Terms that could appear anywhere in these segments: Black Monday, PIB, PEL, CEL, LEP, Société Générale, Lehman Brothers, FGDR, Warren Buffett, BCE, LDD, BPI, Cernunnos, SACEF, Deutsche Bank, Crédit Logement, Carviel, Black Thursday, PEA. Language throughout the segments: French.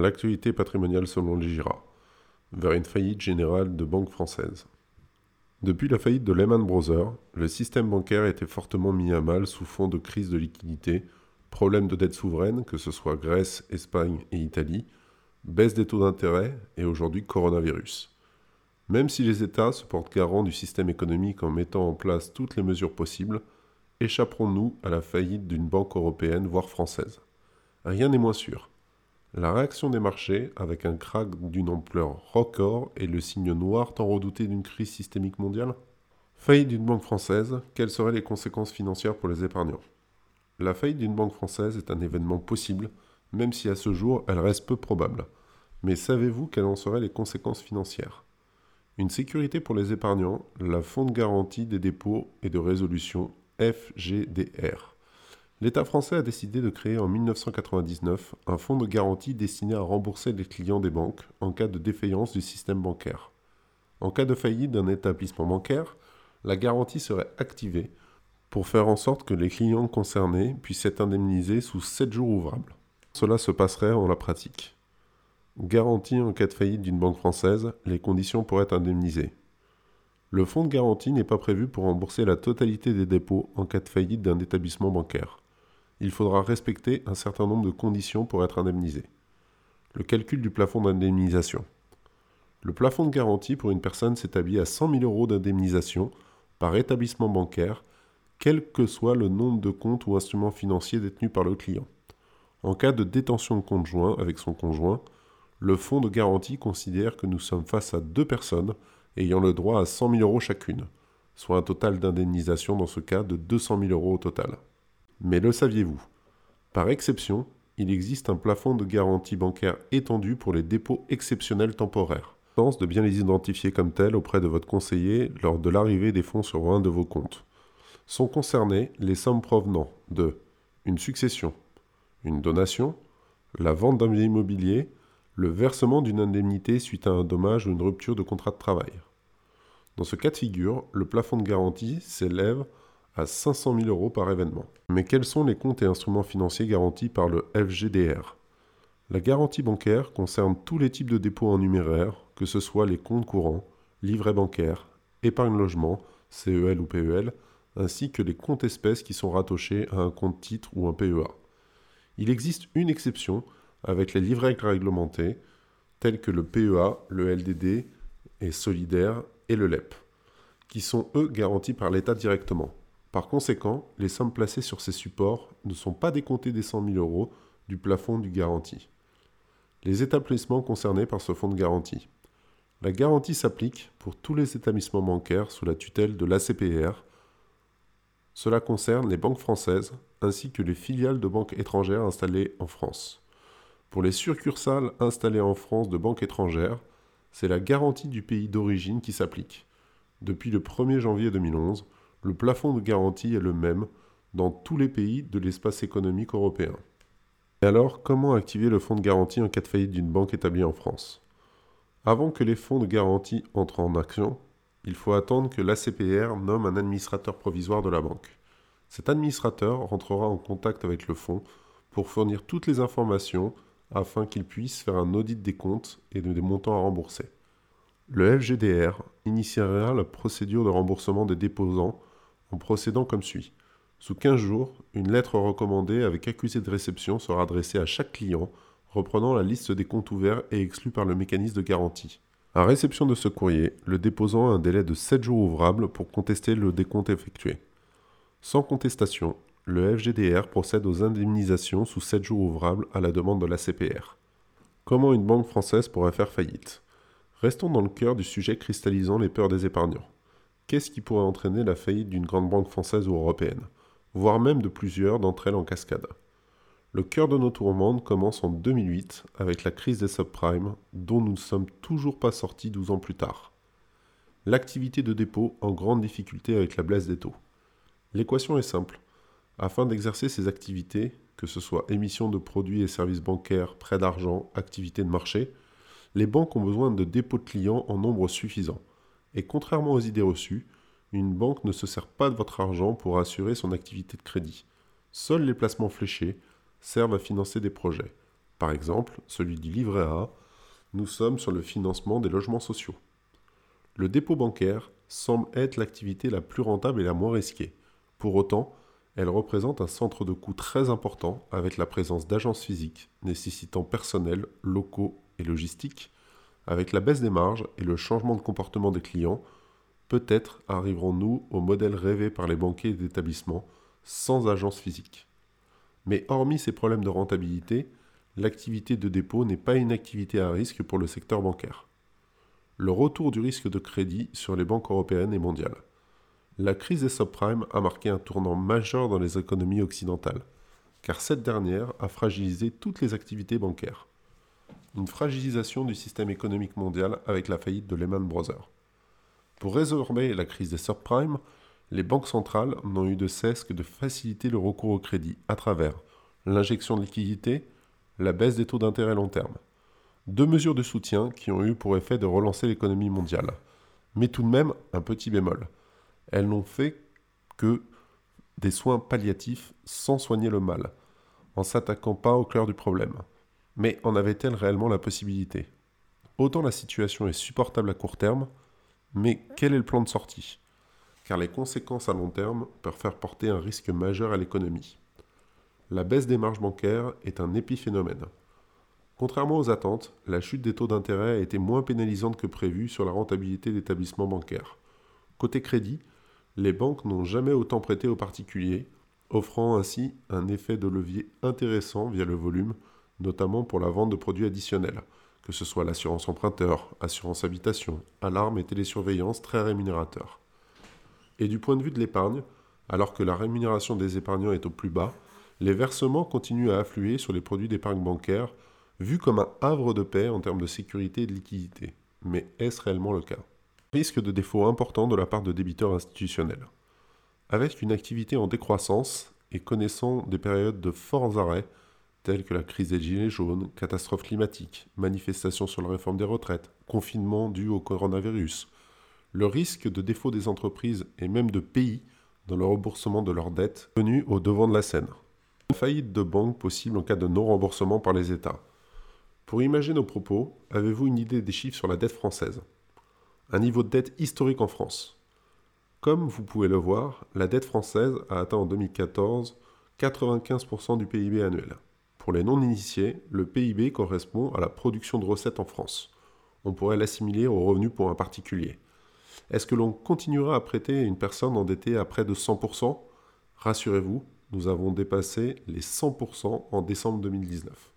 L'actualité patrimoniale selon les GIRA, vers une faillite générale de banques françaises. Depuis la faillite de Lehman Brothers, le système bancaire était fortement mis à mal sous fond de crise de liquidité, problèmes de dette souveraine, que ce soit Grèce, Espagne et Italie, baisse des taux d'intérêt et aujourd'hui coronavirus. Même si les États se portent garants du système économique en mettant en place toutes les mesures possibles, échapperons-nous à la faillite d'une banque européenne voire française? Rien n'est moins sûr. La réaction des marchés, avec un krach d'une ampleur record, est le signe noir tant redouté d'une crise systémique mondiale. Faillite d'une banque française, quelles seraient les conséquences financières pour les épargnants? La faillite d'une banque française est un événement possible, même si à ce jour elle reste peu probable. Mais savez-vous quelles en seraient les conséquences financières? Une sécurité pour les épargnants, la Fonds de garantie des dépôts et de résolution FGDR. L'État français a décidé de créer en 1999 un fonds de garantie destiné à rembourser les clients des banques en cas de défaillance du système bancaire. En cas de faillite d'un établissement bancaire, la garantie serait activée pour faire en sorte que les clients concernés puissent être indemnisés sous 7 jours ouvrables. Cela se passerait en la pratique. Garantie en cas de faillite d'une banque française, les conditions pour être indemnisés. Le fonds de garantie n'est pas prévu pour rembourser la totalité des dépôts en cas de faillite d'un établissement bancaire. Il faudra respecter un certain nombre de conditions pour être indemnisé. Le calcul du plafond d'indemnisation. Le plafond de garantie pour une personne s'établit à 100 000 € d'indemnisation par établissement bancaire, quel que soit le nombre de comptes ou instruments financiers détenus par le client. En cas de détention de compte joint avec son conjoint, le fonds de garantie considère que nous sommes face à deux personnes ayant le droit à 100 000 € chacune, soit un total d'indemnisation dans ce cas de 200 000 € au total. Mais le saviez-vous? Par exception, il existe un plafond de garantie bancaire étendu pour les dépôts exceptionnels temporaires. Je pense de bien les identifier comme tels auprès de votre conseiller lors de l'arrivée des fonds sur un de vos comptes. Sont concernées les sommes provenant de une succession, une donation, la vente d'un bien immobilier, le versement d'une indemnité suite à un dommage ou une rupture de contrat de travail. Dans ce cas de figure, le plafond de garantie s'élève à 500 000 € par événement. Mais quels sont les comptes et instruments financiers garantis par le FGDR? La garantie bancaire concerne tous les types de dépôts en numéraire, que ce soit les comptes courants, livrets bancaires, épargne logement, CEL ou PEL, ainsi que les comptes espèces qui sont rattachés à un compte titre ou un PEA. Il existe une exception avec les livrets réglementés, tels que le PEA, le LDD et solidaire et le LEP, qui sont eux garantis par l'État directement. Par conséquent, les sommes placées sur ces supports ne sont pas décomptées des 100 000 € du plafond du garantie. Les établissements concernés par ce fonds de garantie. La garantie s'applique pour tous les établissements bancaires sous la tutelle de l'ACPR. Cela concerne les banques françaises ainsi que les filiales de banques étrangères installées en France. Pour les succursales installées en France de banques étrangères, c'est la garantie du pays d'origine qui s'applique. Depuis le 1er janvier 2011, le plafond de garantie est le même dans tous les pays de l'espace économique européen. Et alors, comment activer le fonds de garantie en cas de faillite d'une banque établie en France? Avant que les fonds de garantie entrent en action, il faut attendre que l'ACPR nomme un administrateur provisoire de la banque. Cet administrateur rentrera en contact avec le fonds pour fournir toutes les informations afin qu'il puisse faire un audit des comptes et des montants à rembourser. Le FGDR initiera la procédure de remboursement des déposants en procédant comme suit. Sous 15 jours, une lettre recommandée avec accusé de réception sera adressée à chaque client, reprenant la liste des comptes ouverts et exclus par le mécanisme de garantie. À réception de ce courrier, le déposant a un délai de 7 jours ouvrables pour contester le décompte effectué. Sans contestation, le FGDR procède aux indemnisations sous 7 jours ouvrables à la demande de l'ACPR. Comment une banque française pourrait faire faillite? Restons dans le cœur du sujet cristallisant les peurs des épargnants. Qu'est-ce qui pourrait entraîner la faillite d'une grande banque française ou européenne, voire même de plusieurs d'entre elles en cascade? Le cœur de nos tourmentes commence en 2008 avec la crise des subprimes dont nous ne sommes toujours pas sortis 12 ans plus tard. L'activité de dépôt en grande difficulté avec la baisse des taux. L'équation est simple. Afin d'exercer ces activités, que ce soit émission de produits et services bancaires, prêts d'argent, activités de marché, les banques ont besoin de dépôts de clients en nombre suffisant. Et contrairement aux idées reçues, une banque ne se sert pas de votre argent pour assurer son activité de crédit. Seuls les placements fléchés servent à financer des projets, Par exemple, celui du livret A, nous sommes sur le financement des logements sociaux. Le dépôt bancaire semble être l'activité la plus rentable et la moins risquée. Pour autant, elle représente un centre de coût très important avec la présence d'agences physiques nécessitant personnel, locaux et logistique. Avec la baisse des marges et le changement de comportement des clients, peut-être arriverons-nous au modèle rêvé par les banquiers d'établissements sans agence physique. Mais hormis ces problèmes de rentabilité, l'activité de dépôt n'est pas une activité à risque pour le secteur bancaire. Le retour du risque de crédit sur les banques européennes et mondiales. La crise des subprimes a marqué un tournant majeur dans les économies occidentales, car cette dernière a fragilisé toutes les activités bancaires. Une fragilisation du système économique mondial avec la faillite de Lehman Brothers. Pour résorber la crise des subprimes, les banques centrales n'ont eu de cesse que de faciliter le recours au crédit à travers l'injection de liquidités, la baisse des taux d'intérêt long terme. Deux mesures de soutien qui ont eu pour effet de relancer l'économie mondiale. Mais tout de même, un petit bémol. Elles n'ont fait que des soins palliatifs sans soigner le mal, en ne s'attaquant pas au cœur du problème. Mais en avait-elle réellement la possibilité ? Autant la situation est supportable à court terme, mais quel est le plan de sortie ? Car les conséquences à long terme peuvent faire porter un risque majeur à l'économie. La baisse des marges bancaires est un épiphénomène. Contrairement aux attentes, la chute des taux d'intérêt a été moins pénalisante que prévu sur la rentabilité d'établissements bancaires. Côté crédit, les banques n'ont jamais autant prêté aux particuliers, offrant ainsi un effet de levier intéressant via le volume, notamment pour la vente de produits additionnels, que ce soit l'assurance emprunteur, assurance habitation, alarme et télésurveillance très rémunérateurs. Et du point de vue de l'épargne, alors que la rémunération des épargnants est au plus bas, les versements continuent à affluer sur les produits d'épargne bancaire, vu comme un havre de paix en termes de sécurité et de liquidité. Mais est-ce réellement le cas ? Risque de défaut important de la part de débiteurs institutionnels. Avec une activité en décroissance et connaissant des périodes de forts arrêts, telles que la crise des gilets jaunes, catastrophe climatique, manifestations sur la réforme des retraites, confinement dû au coronavirus, le risque de défaut des entreprises et même de pays dans le remboursement de leurs dettes venu au devant de la scène. Une faillite de banque possible en cas de non-remboursement par les États. Pour imaginer nos propos, avez-vous une idée des chiffres sur la dette française ? Un niveau de dette historique en France. Comme vous pouvez le voir, la dette française a atteint en 2014 95% du PIB annuel. Pour les non-initiés, le PIB correspond à la production de recettes en France. On pourrait l'assimiler aux revenus pour un particulier. Est-ce que l'on continuera à prêter à une personne endettée à près de 100% ? Rassurez-vous, nous avons dépassé les 100% en décembre 2019.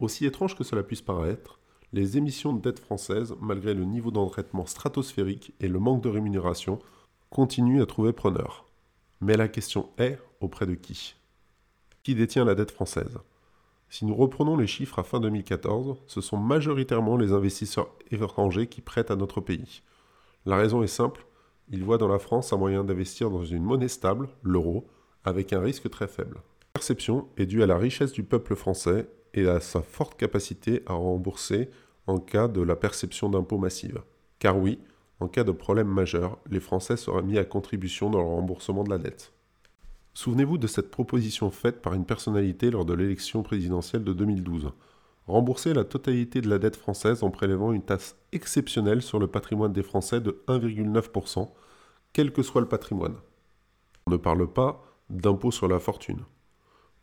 Aussi étrange que cela puisse paraître, les émissions de dette française, malgré le niveau d'endettement stratosphérique et le manque de rémunération, continuent à trouver preneur. Mais la question est, auprès de qui ? Qui détient la dette française ? Si nous reprenons les chiffres à fin 2014, ce sont majoritairement les investisseurs étrangers qui prêtent à notre pays. La raison est simple, ils voient dans la France un moyen d'investir dans une monnaie stable, l'euro, avec un risque très faible. La perception est due à la richesse du peuple français et à sa forte capacité à rembourser en cas de la perception d'impôts massive. Car oui, en cas de problème majeur, les Français seraient mis à contribution dans le remboursement de la dette. Souvenez-vous de cette proposition faite par une personnalité lors de l'élection présidentielle de 2012. Rembourser la totalité de la dette française en prélevant une taxe exceptionnelle sur le patrimoine des Français de 1,9%, quel que soit le patrimoine. On ne parle pas d'impôt sur la fortune.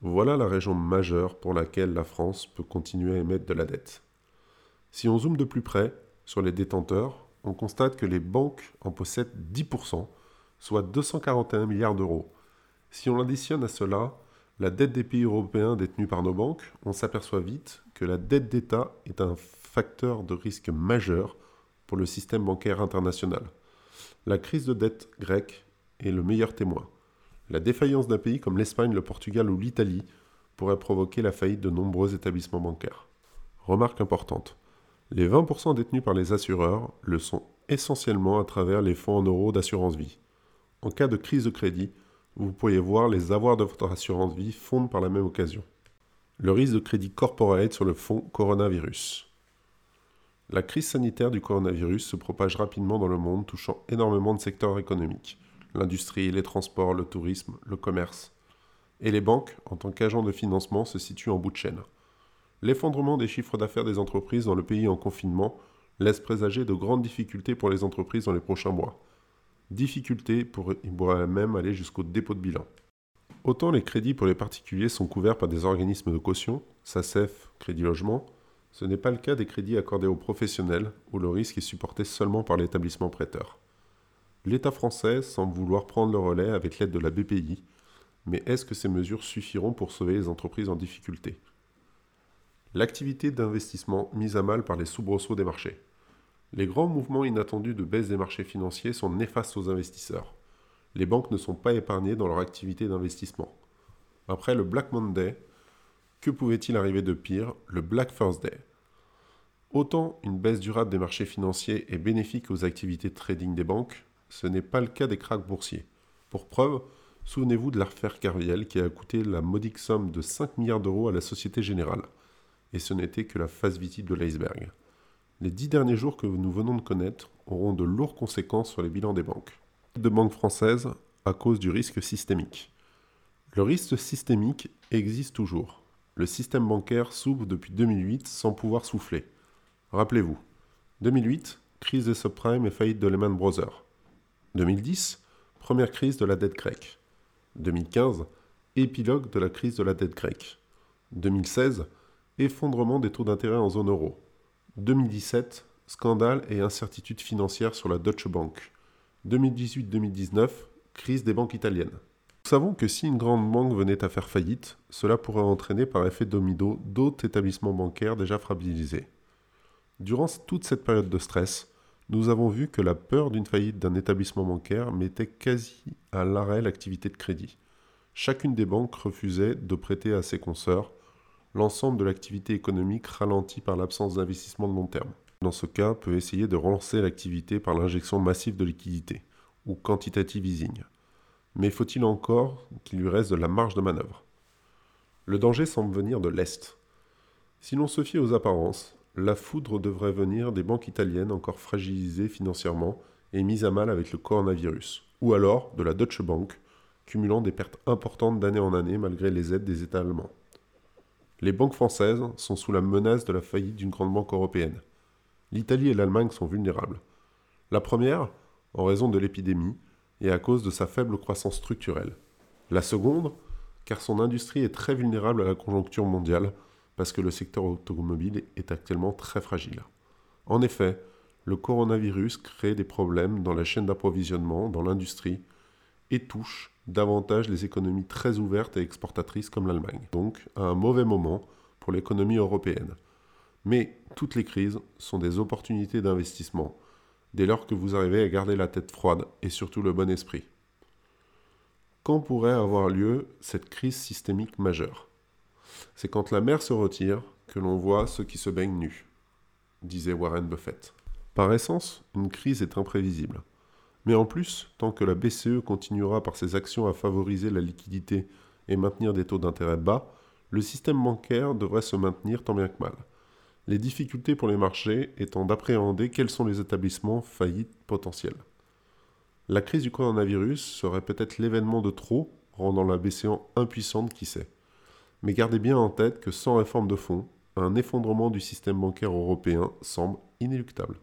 Voilà la raison majeure pour laquelle la France peut continuer à émettre de la dette. Si on zoome de plus près sur les détenteurs, on constate que les banques en possèdent 10%, soit 241 milliards d'euros. Si on additionne à cela la dette des pays européens détenus par nos banques, on s'aperçoit vite que la dette d'État est un facteur de risque majeur pour le système bancaire international. La crise de dette grecque est le meilleur témoin. La défaillance d'un pays comme l'Espagne, le Portugal ou l'Italie pourrait provoquer la faillite de nombreux établissements bancaires. Remarque importante, les 20% détenus par les assureurs le sont essentiellement à travers les fonds en euros d'assurance vie. En cas de crise de crédit, vous pourriez voir les avoirs de votre assurance vie fondre par la même occasion. Le risque de crédit corporate sur le fonds coronavirus. La crise sanitaire du coronavirus se propage rapidement dans le monde, touchant énormément de secteurs économiques. L'industrie, les transports, le tourisme, le commerce. Et les banques, en tant qu'agents de financement, se situent en bout de chaîne. l'effondrement des chiffres d'affaires des entreprises dans le pays en confinement laisse présager de grandes difficultés pour les entreprises dans les prochains mois. Difficultés pourraient même aller jusqu'au dépôt de bilan. Autant les crédits pour les particuliers sont couverts par des organismes de caution, SACEF, Crédit Logement, ce n'est pas le cas des crédits accordés aux professionnels où le risque est supporté seulement par l'établissement prêteur. L'État français semble vouloir prendre le relais avec l'aide de la BPI, mais est-ce que ces mesures suffiront pour sauver les entreprises en difficulté ? L'activité d'investissement mise à mal par les soubresauts des marchés. Les grands mouvements inattendus de baisse des marchés financiers sont néfastes aux investisseurs. Les banques ne sont pas épargnées dans leur activité d'investissement. Après le Black Monday, que pouvait-il arriver de pire, le Black Thursday ? Autant une baisse durable des marchés financiers est bénéfique aux activités de trading des banques, ce n'est pas le cas des krachs boursiers. Pour preuve, souvenez-vous de l'affaire Carviel qui a coûté la modique somme de 5 milliards d'euros à la Société Générale. Et ce n'était que la face visible de l'iceberg. Les 10 derniers jours que nous venons de connaître auront de lourdes conséquences sur les bilans des banques. De banques françaises à cause du risque systémique. Le risque systémique existe toujours. Le système bancaire souffre depuis 2008 sans pouvoir souffler. Rappelez-vous, 2008, crise des subprimes et faillite de Lehman Brothers. 2010, première crise de la dette grecque. 2015, épilogue de la crise de la dette grecque. 2016, effondrement des taux d'intérêt en zone euro. 2017, scandale et incertitude financière sur la Deutsche Bank. 2018-2019, crise des banques italiennes. Nous savons que si une grande banque venait à faire faillite, cela pourrait entraîner par effet domino d'autres établissements bancaires déjà fragilisés. Durant toute cette période de stress, nous avons vu que la peur d'une faillite d'un établissement bancaire mettait quasi à l'arrêt l'activité de crédit. Chacune des banques refusait de prêter à ses consoeurs. L'ensemble de l'activité économique ralentie par l'absence d'investissement de long terme. Dans ce cas, peut essayer de relancer l'activité par l'injection massive de liquidités, ou quantitative easing. Mais faut-il encore qu'il lui reste de la marge de manœuvre ? Le danger semble venir de l'Est. Si l'on se fie aux apparences, la foudre devrait venir des banques italiennes encore fragilisées financièrement et mises à mal avec le coronavirus, ou alors de la Deutsche Bank, cumulant des pertes importantes d'année en année malgré les aides des États allemands. Les banques françaises sont sous la menace de la faillite d'une grande banque européenne. L'Italie et l'Allemagne sont vulnérables. La première, en raison de l'épidémie et à cause de sa faible croissance structurelle. La seconde, car son industrie est très vulnérable à la conjoncture mondiale, parce que le secteur automobile est actuellement très fragile. En effet, le coronavirus crée des problèmes dans la chaîne d'approvisionnement, dans l'industrie, et touche davantage les économies très ouvertes et exportatrices comme l'Allemagne. Donc, à un mauvais moment pour l'économie européenne. Mais toutes les crises sont des opportunités d'investissement, dès lors que vous arrivez à garder la tête froide et surtout le bon esprit. Quand pourrait avoir lieu cette crise systémique majeure ? C'est quand la mer se retire que l'on voit ceux qui se baignent nus, disait Warren Buffett. Par essence, une crise est imprévisible. Mais en plus, tant que la BCE continuera par ses actions à favoriser la liquidité et maintenir des taux d'intérêt bas, le système bancaire devrait se maintenir tant bien que mal. Les difficultés pour les marchés étant d'appréhender quels sont les établissements faillites potentiels. La crise du coronavirus serait peut-être l'événement de trop, rendant la BCE impuissante qui sait. Mais gardez bien en tête que sans réforme de fond, un effondrement du système bancaire européen semble inéluctable.